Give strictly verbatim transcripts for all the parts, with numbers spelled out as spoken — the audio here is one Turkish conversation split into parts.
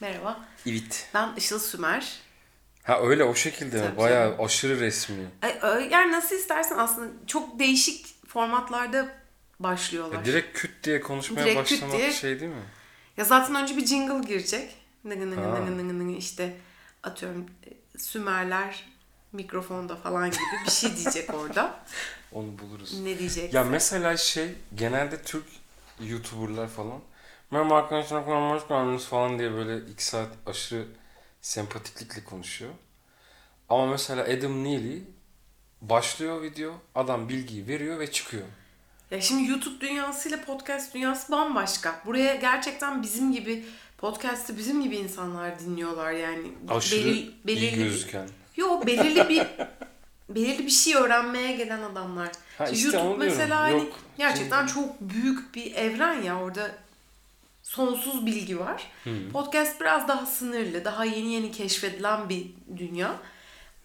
Merhaba. Evet. Ben Işıl Sümer. Ha öyle o şekilde. Tabii bayağı canım. Aşırı resmi. Yani nasıl istersen aslında çok değişik formatlarda başlıyorlar. E direkt küt diye konuşmaya direkt başlamak diye... şey değil mi? Ya zaten önce bir jingle girecek. İşte atıyorum Sümerler mikrofonda falan gibi bir şey diyecek orada. Onu buluruz. Ne diyecek? Ya mesela şey genelde Türk YouTuber'lar falan merhaba arkadaşlar falan hoş geldiniz falan diye böyle iki saat aşırı sempatiklikle konuşuyor. Ama mesela Adam Neely başlıyor video, adam bilgiyi veriyor ve çıkıyor. Ya şimdi YouTube dünyası ile podcast dünyası bambaşka. Buraya gerçekten bizim gibi podcast'ı bizim gibi insanlar dinliyorlar yani. Aşırı belirli, belirli iyi gözüken. Yok belirli bir belirli bir şey öğrenmeye gelen adamlar. Ha, işte YouTube mesela hani gerçekten şimdi... çok büyük bir evren ya orada sonsuz bilgi var. Hmm. Podcast biraz daha sınırlı, daha yeni yeni keşfedilen bir dünya.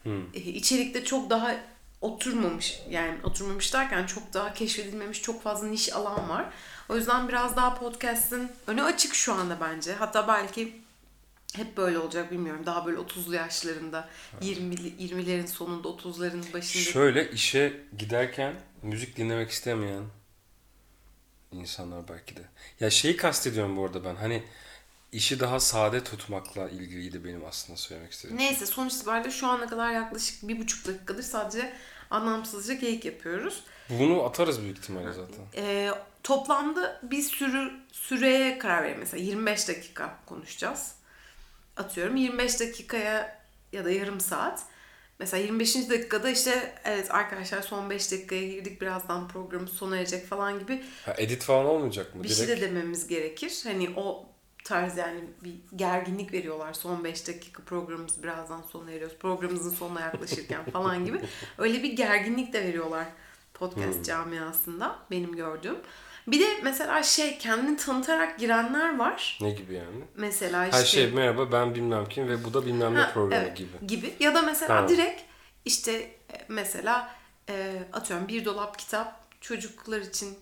Hmm. E, içerikte çok daha oturmamış yani oturmamış derken çok daha keşfedilmemiş çok fazla niş alan var. O yüzden biraz daha podcast'ın önü açık şu anda bence. Hatta belki hep böyle olacak bilmiyorum. Daha böyle otuzlu yaşlarında, yirmilerin sonunda, otuzların başında. Şöyle işe giderken müzik dinlemek istemeyen insanlar belki de. Ya şeyi kastediyorum bu arada ben. Hani işi daha sade tutmakla ilgiliydi benim aslında söylemek istediğim. Neyse sonuç itibariyle şu ana kadar yaklaşık bir buçuk dakikadır sadece anlamsızca geyik yapıyoruz. Bunu atarız büyük ihtimalle zaten. Ee, toplamda bir sürü süreye karar verelim. Mesela yirmi beş dakika konuşacağız. Atıyorum yirmi beş dakikaya ya da yarım saat. Mesela yirmi beşinci dakikada işte evet arkadaşlar son beş dakikaya girdik birazdan programı sona erecek falan gibi. Ha, edit falan olmayacak mı? Bir direkt şey de dememiz gerekir. Hani o tarz yani bir gerginlik veriyorlar. Son beş dakika programımız birazdan sona eriyoruz. Programımızın sonuna yaklaşırken falan gibi. Öyle bir gerginlik de veriyorlar podcast hmm. camiasında benim gördüğüm. Bir de mesela şey kendini tanıtarak girenler var. Ne gibi yani? Mesela işte. Her şey merhaba ben bilmem kim ve bu da bilmem ne programı evet, gibi. Gibi. Ya da mesela tamam. Direkt işte mesela e, atıyorum bir dolap kitap çocuklar için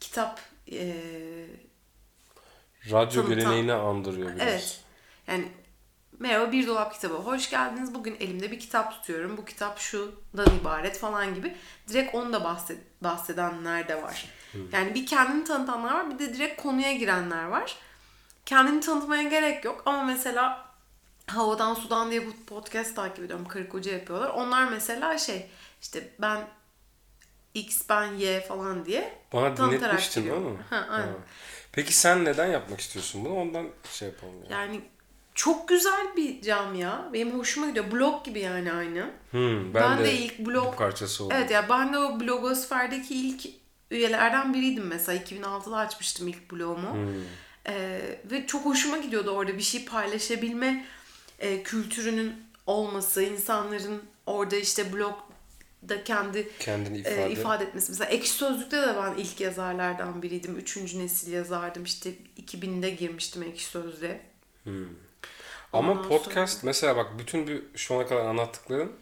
kitap e, radyo tanıtan. Geleneğini andırıyor biraz. Evet. Yani merhaba bir dolap kitabı. Hoş geldiniz. Bugün elimde bir kitap tutuyorum. Bu kitap şundan ibaret falan gibi. Direkt onu da bahsed- bahsedenler de var. Yani bir kendini tanıtanlar var. Bir de direkt konuya girenler var. Kendini tanıtmaya gerek yok. Ama mesela havadan sudan diye bu podcast takip ediyorum. Karı koca yapıyorlar. Onlar mesela şey işte ben X ben Y falan diye bana tanıtarak giriyor. Bana dinletmiştin değil mi? Peki sen neden yapmak istiyorsun bunu? Ondan şey yapalım. Yani. yani Çok güzel bir camia. Benim hoşuma gidiyor. Blog gibi yani aynı. Hmm, ben, ben de, de ilk blog parçası oldum. Evet ya ben de o blogosferdeki ilk üyelerden biriydim mesela. iki bin altıda açmıştım ilk blogumu. Hmm. Ee, ve çok hoşuma gidiyordu orada bir şey paylaşabilme e, kültürünün olması, insanların orada işte blogda kendi kendini ifade. E, ifade etmesi. Mesela Ekşi Sözlük'te de ben ilk yazarlardan biriydim. Üçüncü nesil yazardım. İşte iki binde girmiştim Ekşi Sözlük'e. Hmm. Ama ondan podcast sonra... mesela bak bütün bir şu ana kadar anlattıkların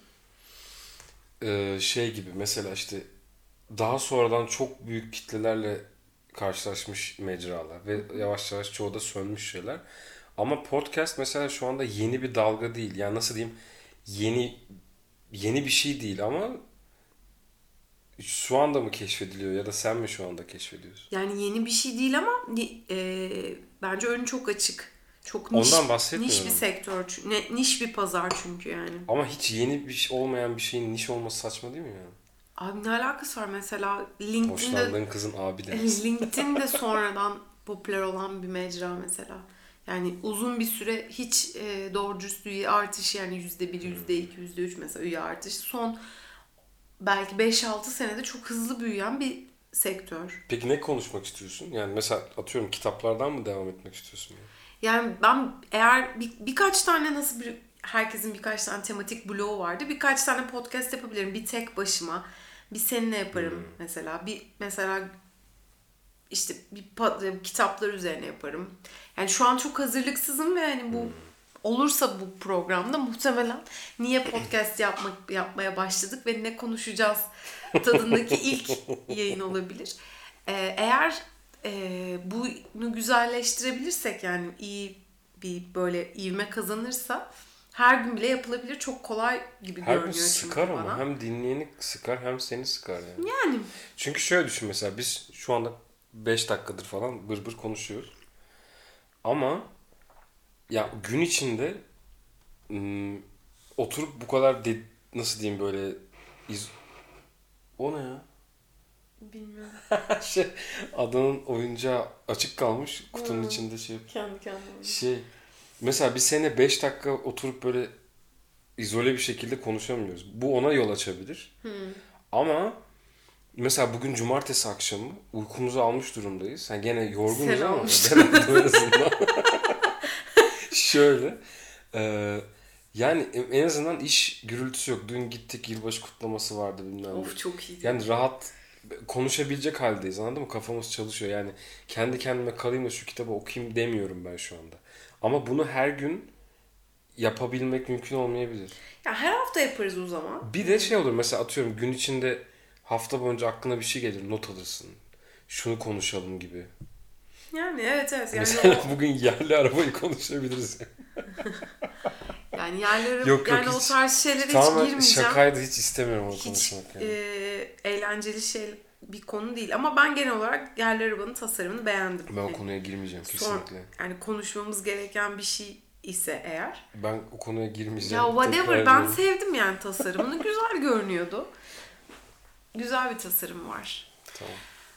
e, şey gibi mesela işte daha sonradan çok büyük kitlelerle karşılaşmış mecralar ve yavaş yavaş çoğu da sönmüş şeyler. Ama podcast mesela şu anda yeni bir dalga değil. Yani nasıl diyeyim yeni yeni bir şey değil ama şu anda mı keşfediliyor ya da sen mi şu anda keşfediyorsun? Yani yeni bir şey değil ama e, bence önü çok açık. Çok niş, niş bir sektör, niş bir pazar çünkü yani. Ama hiç yeni bir şey olmayan bir şeyin niş olması saçma değil mi yani? Abi ne alakası var mesela LinkedIn'de... Hoşlandığın kızın abi demesin. LinkedIn'de sonradan popüler olan bir mecra mesela. Yani uzun bir süre hiç doğru dürüst üye artışı yani yüzde bir, yüzde iki, yüzde üç mesela üye artışı. Son belki beş altı senede çok hızlı büyüyen bir sektör. Peki ne konuşmak istiyorsun? Yani mesela atıyorum kitaplardan mı devam etmek istiyorsun yani? Yani ben eğer bir, birkaç tane nasıl bir herkesin birkaç tane tematik bloğu vardı. Birkaç tane podcast yapabilirim. Bir tek başıma. Bir seninle yaparım hmm. mesela. Bir mesela işte bir, bir kitaplar üzerine yaparım. Yani şu an çok hazırlıksızım ve yani bu hmm. olursa bu programda muhtemelen niye podcast yapmak yapmaya başladık ve ne konuşacağız tadındaki ilk yayın olabilir. Ee, eğer Ee, bunu güzelleştirebilirsek yani iyi bir böyle ivme kazanırsa her gün bile yapılabilir. Çok kolay gibi her görünüyor. Her gün sıkar ama bana. Hem dinleyeni sıkar hem seni sıkar yani. Yani. Çünkü şöyle düşün mesela, biz şu anda beş dakikadır falan bır bır konuşuyoruz. Ama ya gün içinde ım, oturup bu kadar de, nasıl diyeyim böyle iz... O ne ya? Bilmiyorum. Şey, adanın oyuncağı açık kalmış kutunun hmm. içinde şey. Kendi kendine. Şey. Mesela biz seninle beş dakika oturup böyle izole bir şekilde konuşamıyoruz. Bu ona yol açabilir. Hmm. Ama mesela bugün cumartesi akşamı uykumuzu almış durumdayız. Yani gene yorgunuz sen ama ben en azından. Şöyle. E, yani en azından iş gürültüsü yok. Dün gittik, yılbaşı kutlaması vardı bilmem ne. Of çok iyiydi. Yani rahat konuşabilecek haldeyiz, anladın mı? Kafamız çalışıyor. Yani kendi kendime kalayım da şu kitabı okuyayım demiyorum ben şu anda. Ama bunu her gün yapabilmek mümkün olmayabilir. Ya her hafta yaparız o zaman. Bir de şey olur mesela, atıyorum gün içinde hafta boyunca aklına bir şey gelir, not alırsın. Şunu konuşalım gibi. Yani evet evet. Yani mesela o... bugün yerli arabayı konuşabiliriz. Yani yerli araba, yok, yok, yani hiç, o tarz şeylere hiç girmeyeceğim. Şakaydı, hiç istemiyorum onu hiç, konuşmak. Hiç yani. e, eğlenceli şey bir konu değil. Ama ben genel olarak yerli arabanın tasarımını beğendim. Ben o konuya girmeyeceğim son, kesinlikle. Yani konuşmamız gereken bir şey ise eğer. Ben o konuya girmeyeceğim. Ya whatever, ben sevdim yani tasarımını. Güzel görünüyordu. Güzel bir tasarım var. Tamam.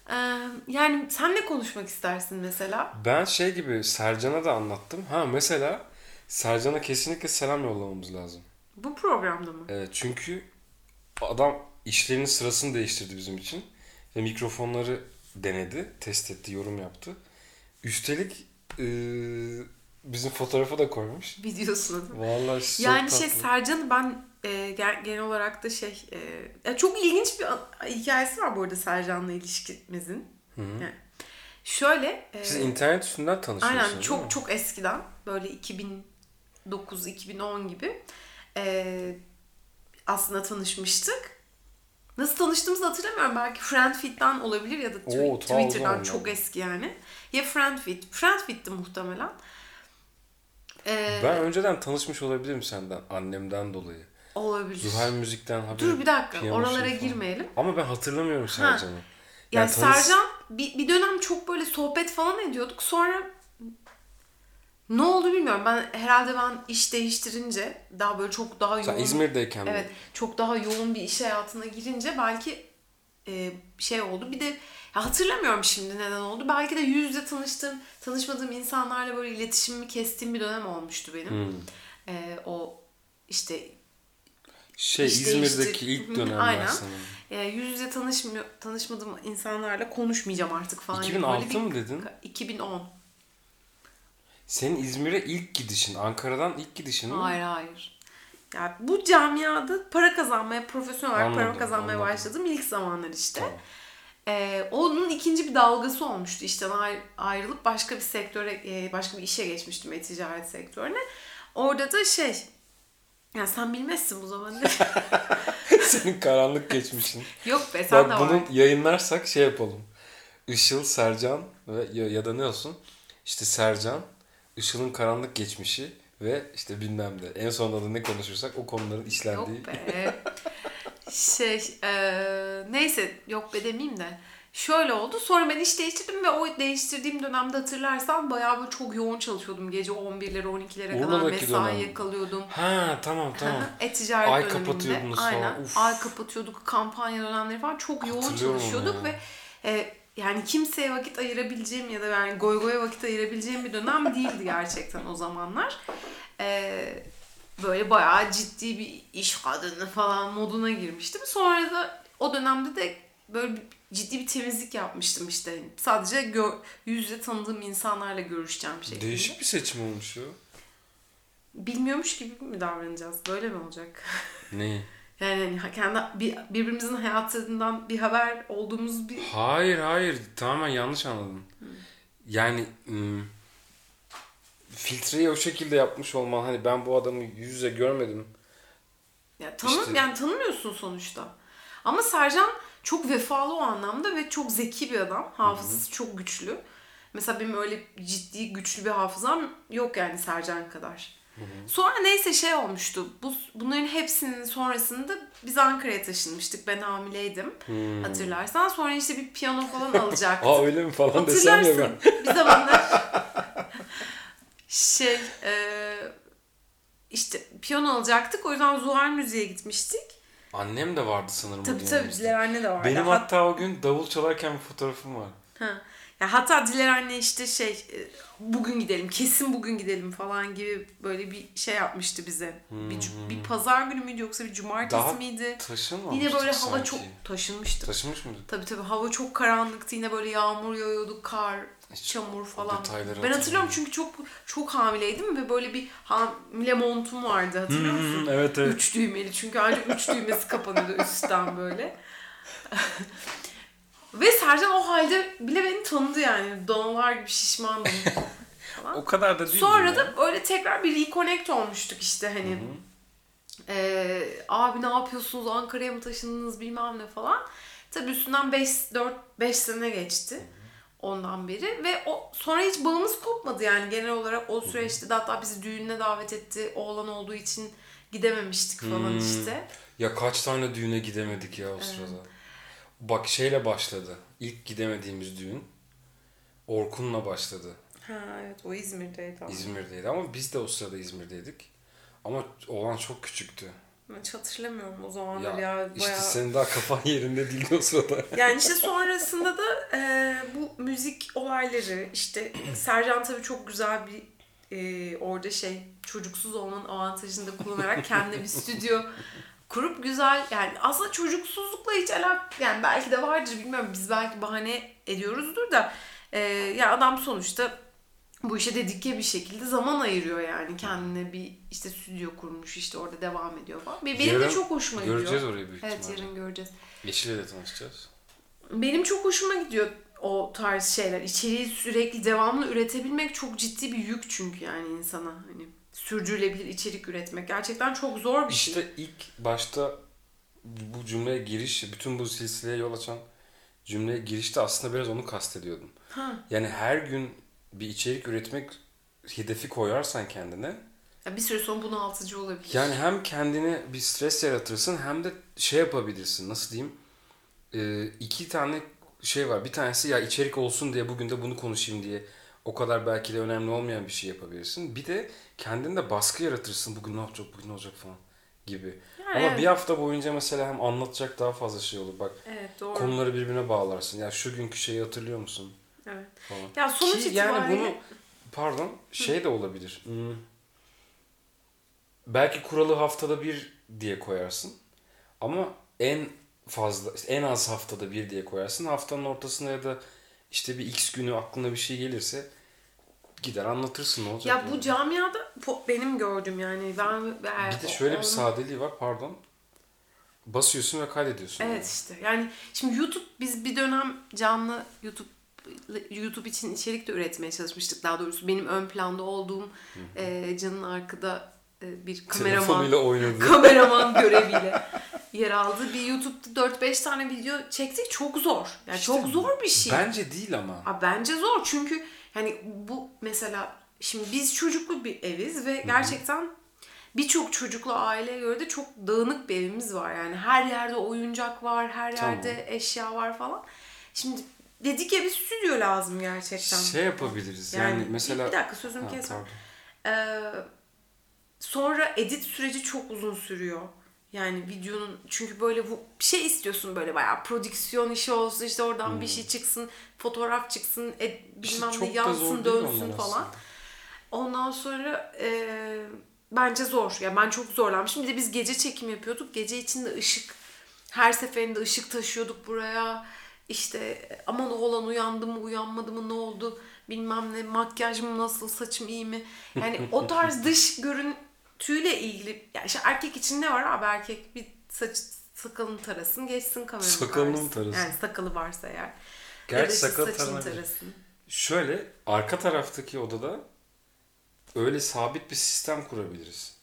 Ee, yani sen ne konuşmak istersin mesela? Ben şey gibi Sercan'a da anlattım. Ha mesela Sercan'a kesinlikle selam yollamamız lazım. Bu programda mı? Evet, çünkü adam işlerinin sırasını değiştirdi bizim için. Ve mikrofonları denedi, test etti, yorum yaptı. Üstelik e, bizim fotoğrafı da koymuş. Biliyorsun. Vallahi çok yani tatlı. Şey Sercan'ı ben e, genel olarak da şey... E, çok ilginç bir hikayesi var bu arada Sercan'la ilişkimizin. Yani şöyle... E, siz internet üstünden tanışıyorsunuz. Aynen, çok çok eskiden. Böyle iki bin dokuz iki bin on gibi e, aslında tanışmıştık. Nasıl tanıştığımızı hatırlamıyorum. Belki FriendFeed'den olabilir ya da twi- Oo, Twitter'dan çok eski yani. Ya FriendFeed. FriendFeed'ti muhtemelen. Ee, ben önceden tanışmış olabilirim senden. Annemden dolayı. Olabilir. Zuhal Müzik'ten haber. Dur bir dakika. Oralara şey girmeyelim. Ama ben hatırlamıyorum Sercan'ı. Ha. Yani, yani tanış... Sercan bir, bir dönem çok böyle sohbet falan ediyorduk. Sonra ne oldu bilmiyorum. Ben herhalde ben iş değiştirince daha böyle çok daha yoğun. Sen İzmir'deyken evet, mi? Çok daha yoğun bir iş hayatına girince belki e, şey oldu. Bir de hatırlamıyorum şimdi neden oldu. Belki de yüz yüze tanıştığım, tanışmadığım insanlarla böyle iletişimimi kestiğim bir dönem olmuştu benim. Hmm. E, o işte şey İzmir'deki ilk dönem var sanırım. E, yüz yüze tanışmıyor, tanışmadığım insanlarla konuşmayacağım artık falan. iki bin altı mı dedin? iki bin on Senin İzmir'e ilk gidişin, Ankara'dan ilk gidişin mi? Hayır hayır. Ya bu camiada para kazanmaya, profesyonel olarak anladım, para kazanmaya anladım. başladığım ilk zamanlar işte. Tamam. Ee, onun ikinci bir dalgası olmuştu. İşten ayrılıp başka bir sektöre, başka bir işe geçmiştim, e-ticaret sektörüne. Orada da şey, ya sen bilmezsin bu zaman değil mi? Senin karanlık geçmişin. Yok be, sen bak, de var. Bunu yayınlarsak şey yapalım. Işıl, Sercan ve ya da ne olsun? İşte Sercan, Işıl'ın karanlık geçmişi ve işte bilmem de en sonunda da ne konuşursak o konuların işlendiği. Yok be. şey e, neyse yok be demeyeyim de. Şöyle oldu. Sonra ben iş değiştirdim ve o değiştirdiğim dönemde hatırlarsan bayağı böyle çok yoğun çalışıyordum. Gece on birlere on ikilere kadar mesaiye kalıyordum. Ha tamam tamam. E-ticaret döneminde. Ay kapatıyordunuz falan. Aynen. Uf. Ay kapatıyorduk. Kampanya dönemleri falan. Çok yoğun çalışıyorduk ya. ve... E, Yani kimseye vakit ayırabileceğim ya da yani goy goya vakit ayırabileceğim bir dönem değildi gerçekten o zamanlar. Ee, böyle bayağı ciddi bir iş kadını falan moduna girmiştim. Sonra da o dönemde de böyle ciddi bir temizlik yapmıştım işte. Sadece gö- yüz yüze tanıdığım insanlarla görüşeceğim şeklinde. Değişik bir seçim olmuş ya. Bilmiyormuş gibi mi davranacağız? Böyle mi olacak? Neyi? Yani kendi birbirimizin hayatından bir haber olduğumuz bir... Hayır hayır tamamen yanlış anladın. Hmm. Yani ım, filtreyi o şekilde yapmış olman, hani ben bu adamı yüz yüze görmedim. Ya, tanım, işte... Yani tanımıyorsun sonuçta. Ama Sercan çok vefalı o anlamda ve çok zeki bir adam. Hafızası Hı-hı. çok güçlü. Mesela benim öyle ciddi, güçlü bir hafızam yok yani Sercan kadar. Hı hı. Sonra neyse şey olmuştu. Bu, bunların hepsinin sonrasında biz Ankara'ya taşınmıştık. Ben hamileydim. Hmm. Hatırlarsan. Sonra işte bir piyano falan alacaktık. Aa öyle mi falan desem ya ben. Bir zamanlar şey e, işte piyano alacaktık. O yüzden Zuhal Müziğe gitmiştik. Annem de vardı sanırım. Tabii tabii Diler anne de vardı. Benim hatta o gün davul çalarken bir fotoğrafım var. Ha. Ya hatta Diler anne işte şey bugün gidelim kesin bugün gidelim falan gibi böyle bir şey yapmıştı bize. Hmm. Bir, bir pazar günü müydü yoksa bir cumartesi daha miydi? Taşınmamıştık yine böyle hava sanki. Çok taşınmıştı. Taşınmış mıydı? Tabii tabii hava çok karanlıktı yine böyle yağmur yağıyordu kar. Hiç çamur falan. Ben hatırlıyorum çünkü çok çok hamileydim ve böyle bir hamile montum vardı hatırlıyor musun? Hmm, evet evet. Üç düğmeli çünkü ancak üç düğmesi kapanıyordu üstten böyle. Ve Sercan o halde bile beni tanıdı yani. Donalar gibi şişmandım. O kadar da değil. Sonra da böyle tekrar bir reconnect olmuştuk işte hani. E, abi ne yapıyorsunuz Ankara'ya mı taşındınız bilmem ne falan. Tabii üstünden beş dört beş sene geçti. Ondan beri ve o sonra hiç bağımız kopmadı yani genel olarak o süreçte de hatta bizi düğününe davet etti. Oğlan olduğu için gidememiştik falan hmm. işte. Ya kaç tane düğüne gidemedik ya o evet. sırada. Bak şeyle başladı. İlk gidemediğimiz düğün Orkun'la başladı. Ha evet o İzmir'deydi. Abi. İzmir'deydi ama biz de o sırada İzmir'deydik. Ama oğlan çok küçüktü. Hiç hatırlamıyorum o zaman ya, ya bayağı... İşte senin daha kafan yerinde değildi o sırada. Yani işte sonrasında da e, bu müzik olayları işte Sercan tabii çok güzel bir e, orada şey çocuksuz olmanın avantajını da kullanarak kendine bir stüdyo kurup güzel yani aslında çocuksuzlukla hiç alakalı yani belki de vardır bilmiyorum biz belki bahane ediyoruzdur da e, ya adam sonuçta bu işe dedike bir şekilde zaman ayırıyor yani kendine bir işte stüdyo kurmuş işte orada devam ediyor falan. Benim yarın de çok hoşuma gidiyor. Göreceğiz orayı büyük ihtimalle. Evet yarın göreceğiz. Yeşil'le de tanışacağız. Benim çok hoşuma gidiyor o tarz şeyler. İçeriği sürekli devamlı üretebilmek çok ciddi bir yük çünkü yani insana hani sürdürülebilir içerik üretmek gerçekten çok zor bir işte şey. İşte ilk başta bu cümleye giriş bütün bu silsileye yol açan cümleye girişte aslında biraz onu kastediyordum. Ha. Yani her gün bir içerik üretmek hedefi koyarsan kendine. Ya bir süre sonra bunaltıcı olabilir. Yani hem kendine bir stres yaratırsın hem de şey yapabilirsin nasıl diyeyim. Ee, iki tane şey var. Bir tanesi ya içerik olsun diye bugün de bunu konuşayım diye o kadar belki de önemli olmayan bir şey yapabilirsin. Bir de kendine baskı yaratırsın. Bugün ne yapacak, bugün ne olacak falan gibi. Yani ama evet. Bir hafta boyunca mesela hem anlatacak daha fazla şey olur. Bak evet, doğru. Konuları birbirine bağlarsın. Ya şu günkü şeyi hatırlıyor musun? Evet. Falan. Ya sonuç ki itibariyle... Yani bunu pardon şey de olabilir. Hmm. Belki kuralı haftada bir diye koyarsın. Ama en fazla en az haftada bir diye koyarsın. Haftanın ortasına ya da işte bir X günü aklına bir şey gelirse gider anlatırsın ne olacak. Ya yani. Bu camiada benim gördüm yani ben bir de şöyle bir sadeliği var pardon. Basıyorsun ve kaydediyorsun. Evet yani. İşte. Yani şimdi YouTube biz bir dönem canlı YouTube YouTube için içerik de üretmeye çalışmıştık. Daha doğrusu benim ön planda olduğum e, Can'ın arkada e, bir kameraman kameraman göreviyle yer aldı. Bir YouTube'da dört beş tane video çektik. Çok zor. Yani işte çok zor bir şey. Bence değil ama. Aa, bence zor. Çünkü hani bu mesela şimdi biz çocuklu bir eviz ve gerçekten birçok çocuklu aileye göre de çok dağınık bir evimiz var. Yani her yerde oyuncak var, her yerde tamam. Eşya var falan. Şimdi dedik ya bir stüdyo lazım gerçekten. Şey yapabiliriz yani, yani mesela... Bir dakika sözümü kesme. Ee, sonra edit süreci çok uzun sürüyor. Yani videonun çünkü böyle bu şey istiyorsun böyle bayağı prodüksiyon işi olsun işte oradan hmm. bir şey çıksın, fotoğraf çıksın, et, bilmem ne yansın, dönsün falan. Ondan sonra e, bence zor. Yani ben çok zorlanmışım. Bir de biz gece çekim yapıyorduk. Gece içinde ışık. Her seferinde ışık taşıyorduk buraya. İşte aman oğlan uyandı mı uyanmadı mı ne oldu bilmem ne makyajım nasıl saçım iyi mi yani o tarz dış görüntüyle ilgili yani işte erkek için ne var abi erkek bir saç sakalını tarasın geçsin kameranın sakalını tarasın yani sakalı varsa eğer gerçi işte sakal tarasın şöyle arka taraftaki odada öyle sabit bir sistem kurabiliriz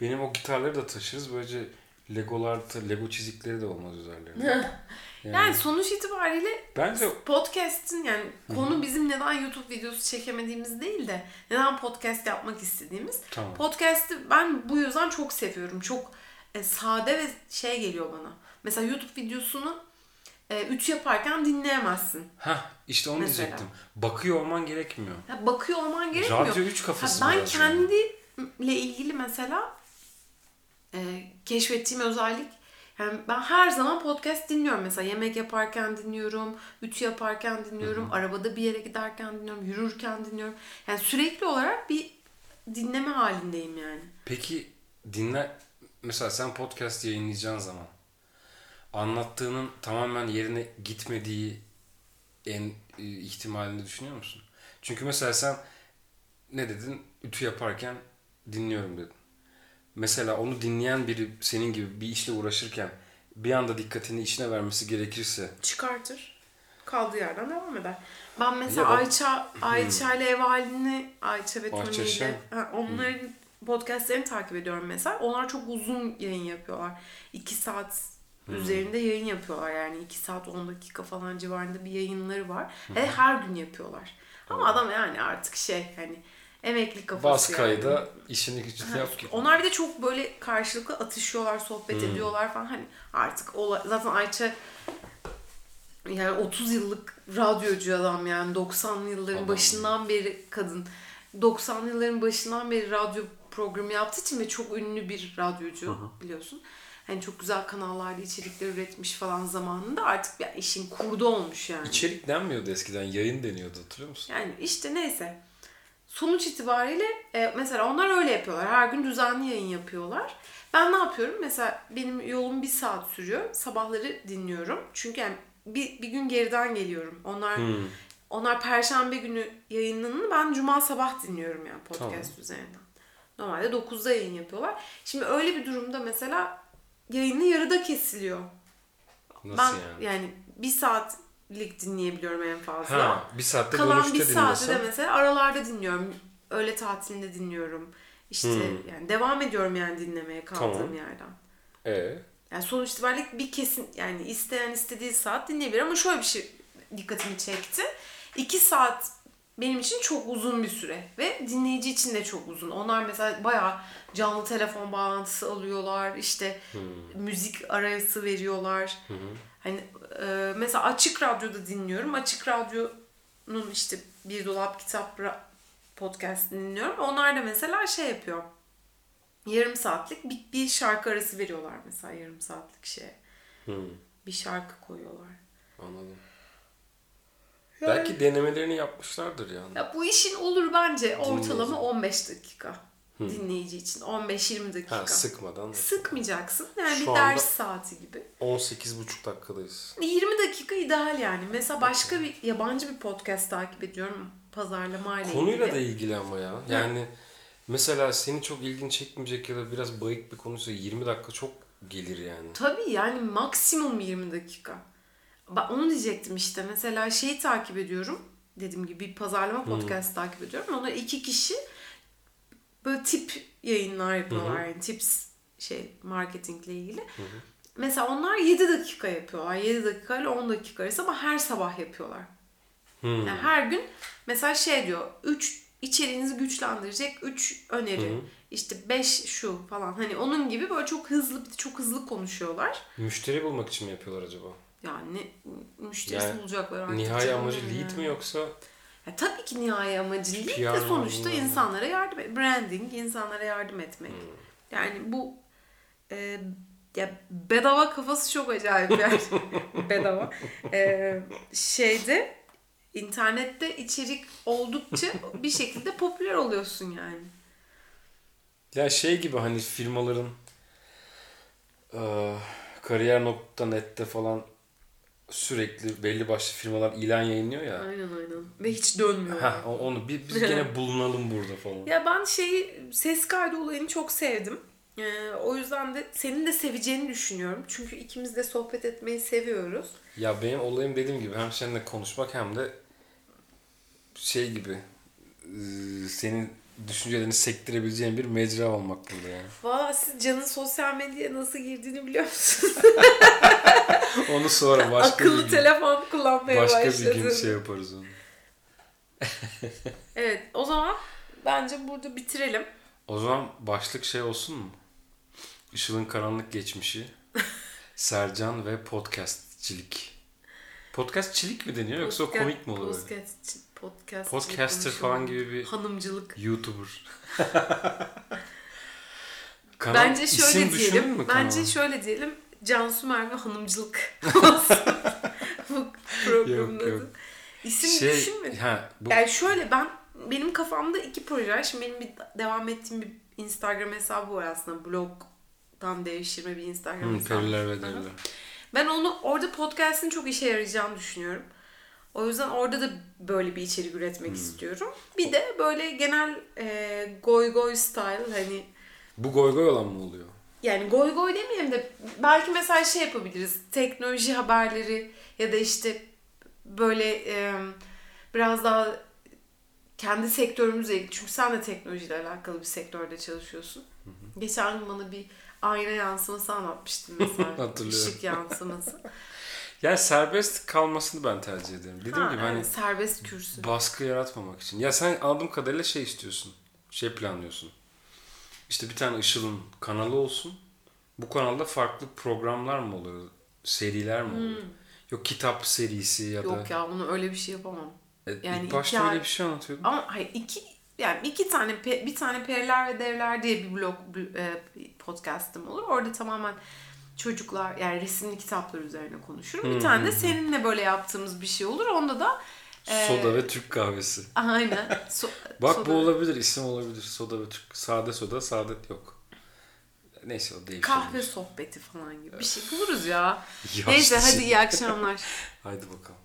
benim o gitarları da taşırız böylece Legolar, Lego çizikleri de olmaz üzerlerinde. Yani, yani sonuç itibariyle bence podcast'in yani konu bizim neden YouTube videosu çekemediğimiz değil de neden podcast yapmak istediğimiz. Tamam. Podcast'i ben bu yüzden çok seviyorum. Çok e, sade ve şey geliyor bana. Mesela YouTube videosunu üç yaparken dinleyemezsin. Hah, işte onu mesela diyecektim. Bakıyor olman gerekmiyor. Ya bakıyor olman gerekmiyor. Radyo üç kafası. Ha, ben kendimle ilgili mesela e, keşfettiğim özellik, yani ben her zaman podcast dinliyorum. Mesela yemek yaparken dinliyorum, ütü yaparken dinliyorum, hı-hı, arabada bir yere giderken dinliyorum, yürürken dinliyorum. Yani sürekli olarak bir dinleme halindeyim yani. Peki dinle, mesela sen podcast yayınlayacağın zaman anlattığının tamamen yerine gitmediği en ihtimalini düşünüyor musun? Çünkü mesela sen ne dedin? Ütü yaparken dinliyorum dedin. Mesela onu dinleyen biri senin gibi bir işle uğraşırken bir anda dikkatini işine vermesi gerekirse çıkartır. Kaldığı yerden devam eder. Ben mesela ya, Ayça Ayça ile ev halini, Ayça ve Toni'yle onların hmm. podcastlerini takip ediyorum mesela. Onlar çok uzun yayın yapıyorlar. iki saat Hmm. üzerinde yayın yapıyorlar yani iki saat on dakika falan civarında bir yayınları var. Hmm. Ve her gün yapıyorlar. Ama hmm. adam yani artık şey hani emekli kafası. Bas kayda yani. İşini gücünü yap. Onlar bir de çok böyle karşılıklı atışıyorlar, sohbet hmm. ediyorlar falan hani artık ola... zaten Ayça yani otuz yıllık radyocu adam yani doksanlı yılların Aman başından beri kadın. doksanlı yılların başından beri radyo programı yaptığı için ve çok ünlü bir radyocu Hı-hı. biliyorsun. Hani çok güzel kanallarda içerikler üretmiş falan zamanında artık ya işin kurdu olmuş yani. İçerik denmiyordu eskiden, yayın deniyordu, hatırlıyor musun? Yani işte neyse. Sonuç itibariyle e, mesela onlar öyle yapıyorlar. Her gün düzenli yayın yapıyorlar. Ben ne yapıyorum? Mesela benim yolum bir saat sürüyor. Sabahları dinliyorum. Çünkü yani bir, bir gün geriden geliyorum. Onlar hmm. onlar Perşembe günü yayınlanını ben Cuma sabah dinliyorum yani podcast tamam. üzerinden. Normalde dokuzda yayın yapıyorlar. Şimdi öyle bir durumda mesela yayını yarıda kesiliyor. Nasıl ben, yani? Yani bir saatlik dinleyebiliyorum en fazla. Ha, bir saatte kalan dönüşte dinliyorsan. Kalan bir saatte de mesela aralarda dinliyorum. Öğle tatilinde dinliyorum. İşte hmm. yani devam ediyorum yani dinlemeye kaldığım tamam. yerden. Ee? Yani sonuç itibariyle bir kesin yani isteyen istediği saat dinleyebilir ama şöyle bir şey dikkatimi çekti. İki saat benim için çok uzun bir süre ve dinleyici için de çok uzun. Onlar mesela bayağı canlı telefon bağlantısı alıyorlar, işte hmm. müzik arası veriyorlar. Hmm. Hani e, mesela Açık Radyo'da dinliyorum. Açık Radyo'nun işte Bir Dolap Kitabı podcast'ini dinliyorum. Onlar da mesela şey yapıyor. Yarım saatlik bir, bir şarkı arası veriyorlar mesela yarım saatlik şeye. Hmm. Bir şarkı koyuyorlar. Anladım. Yani, belki denemelerini yapmışlardır yani. Ya bu işin olur bence ortalama on beş dakika hmm. dinleyici için. on beş yirmi dakika. Ha, sıkmadan. Sıkmayacaksın. Yani şu bir ders saati gibi. on sekiz buçuk dakikadayız. yirmi dakika ideal yani. Mesela başka bir yabancı bir podcast takip ediyorum. Pazarlama ile ilgili. Konuyla da ilgili ama ya. Yani Hı. mesela seni çok ilgin çekmeyecek ya da biraz bayık bir konuysa yirmi dakika çok gelir yani. Tabii yani maksimum yirmi dakika. Onu diyecektim işte. Mesela şeyi takip ediyorum. Dediğim gibi bir pazarlama podcast'ı hmm. takip ediyorum. Onlar iki kişi böyle tip yayınlar yapıyorlar. Hmm. Yani tips şey marketingle ilgili. Hmm. Mesela onlar yedi dakika yapıyorlar. yedi dakika ile on dakika arası ama her sabah yapıyorlar. Hmm. Yani her gün mesela şey diyor. üç içeriğinizi güçlendirecek üç öneri. Hmm. İşte beş şu falan. Hani onun gibi böyle çok hızlı çok hızlı konuşuyorlar. Müşteri bulmak için mi yapıyorlar acaba? Yani müşterisi yani, bulacaklar artık. Nihai amacı lead yani. Mi yoksa? Ya, tabii ki nihai amacı lead de sonuçta mi? insanlara yardım et. Branding, insanlara yardım etmek. Hmm. Yani bu e, ya bedava kafası çok acayip yani. bedava. E, şeyde internette içerik oldukça bir şekilde popüler oluyorsun yani. Ya şey gibi hani firmaların ııı e, kariyer nokta net'te falan sürekli belli başlı firmalar ilan yayınlıyor ya. Aynen aynen. Ve hiç dönmüyor. Ha, yani. Onu biz, biz gene bulunalım burada falan. Ya ben şeyi ses kaydı olayını çok sevdim. Ee, o yüzden de senin de seveceğini düşünüyorum. Çünkü ikimiz de sohbet etmeyi seviyoruz. Ya benim olayım dediğim gibi hem seninle konuşmak hem de şey gibi senin düşüncelerini sektirebileceğin bir mecra olmak burada yani. Valla siz Can'ın sosyal medyaya nasıl girdiğini biliyor musunuz? Onu sonra başka akıllı telefon kullanmaya başka başladım. Bir gün şey yaparız onu. Evet, o zaman bence burada bitirelim. O zaman başlık şey olsun mu? Işıl'ın karanlık geçmişi. Sercan ve podcastçilik. Podcastçilik mi deniyor yoksa podcast, komik mi oluyor? Podcast, podcast, podcaster falan gibi bir hanımcılık. YouTuber. Kanal, bence şöyle diyelim. Bence şöyle diyelim. Can Sümer ve hanımcılık olsun. Bu programın yok, adı. Yok. İsim şey, düşünmedin. Bu... Yani şöyle ben benim kafamda iki proje var. Şimdi benim bir devam ettiğim bir Instagram hesabı var aslında. Blogdan devşirme bir Instagram hmm, hesabı. Periler ve devler. Ben onu orada podcast'in çok işe yarayacağını düşünüyorum. O yüzden orada da böyle bir içerik üretmek hmm. istiyorum. Bir de böyle genel e, goy goy style hani. Bu goy goy olan mı oluyor? Yani goy goy demeyelim de belki mesela şey yapabiliriz. Teknoloji haberleri ya da işte böyle e, biraz daha kendi sektörümüzle ilgili. Çünkü sen de teknolojiyle alakalı bir sektörde çalışıyorsun. Hı hı. Geçen gün bana bir ayna yansıması anlatmıştın mesela. Hatırlıyorum. Işık yansıması. Yani serbest kalmasını ben tercih ederim. Dediğim ha, gibi hani yani serbest kürsü. Baskı yaratmamak için. Ya sen anladığım kadarıyla şey istiyorsun. Şey planlıyorsun. İşte bir tane Işıl'ın kanalı olsun. Bu kanalda farklı programlar mı oluyor? Seriler mi oluyor? Hmm. Yok kitap serisi ya da... Yok ya onu öyle bir şey yapamam. Yani ilk başta iki, öyle bir şey anlatıyordum. Ama hayır iki yani iki tane pe, bir tane Periler ve Devler diye bir blog podcast'ım olur. Orada tamamen çocuklar yani resimli kitaplar üzerine konuşurum. Hmm. Bir tane de seninle böyle yaptığımız bir şey olur. Onda da soda ee, ve Türk kahvesi. Aynen. So- Bak soda. Bu olabilir, isim olabilir. Soda ve Türk. Sade soda, saadet yok. Neyse o değil. Kahve sohbeti falan gibi bir şey buluruz ya. Neyse hadi iyi akşamlar. Haydi bakalım.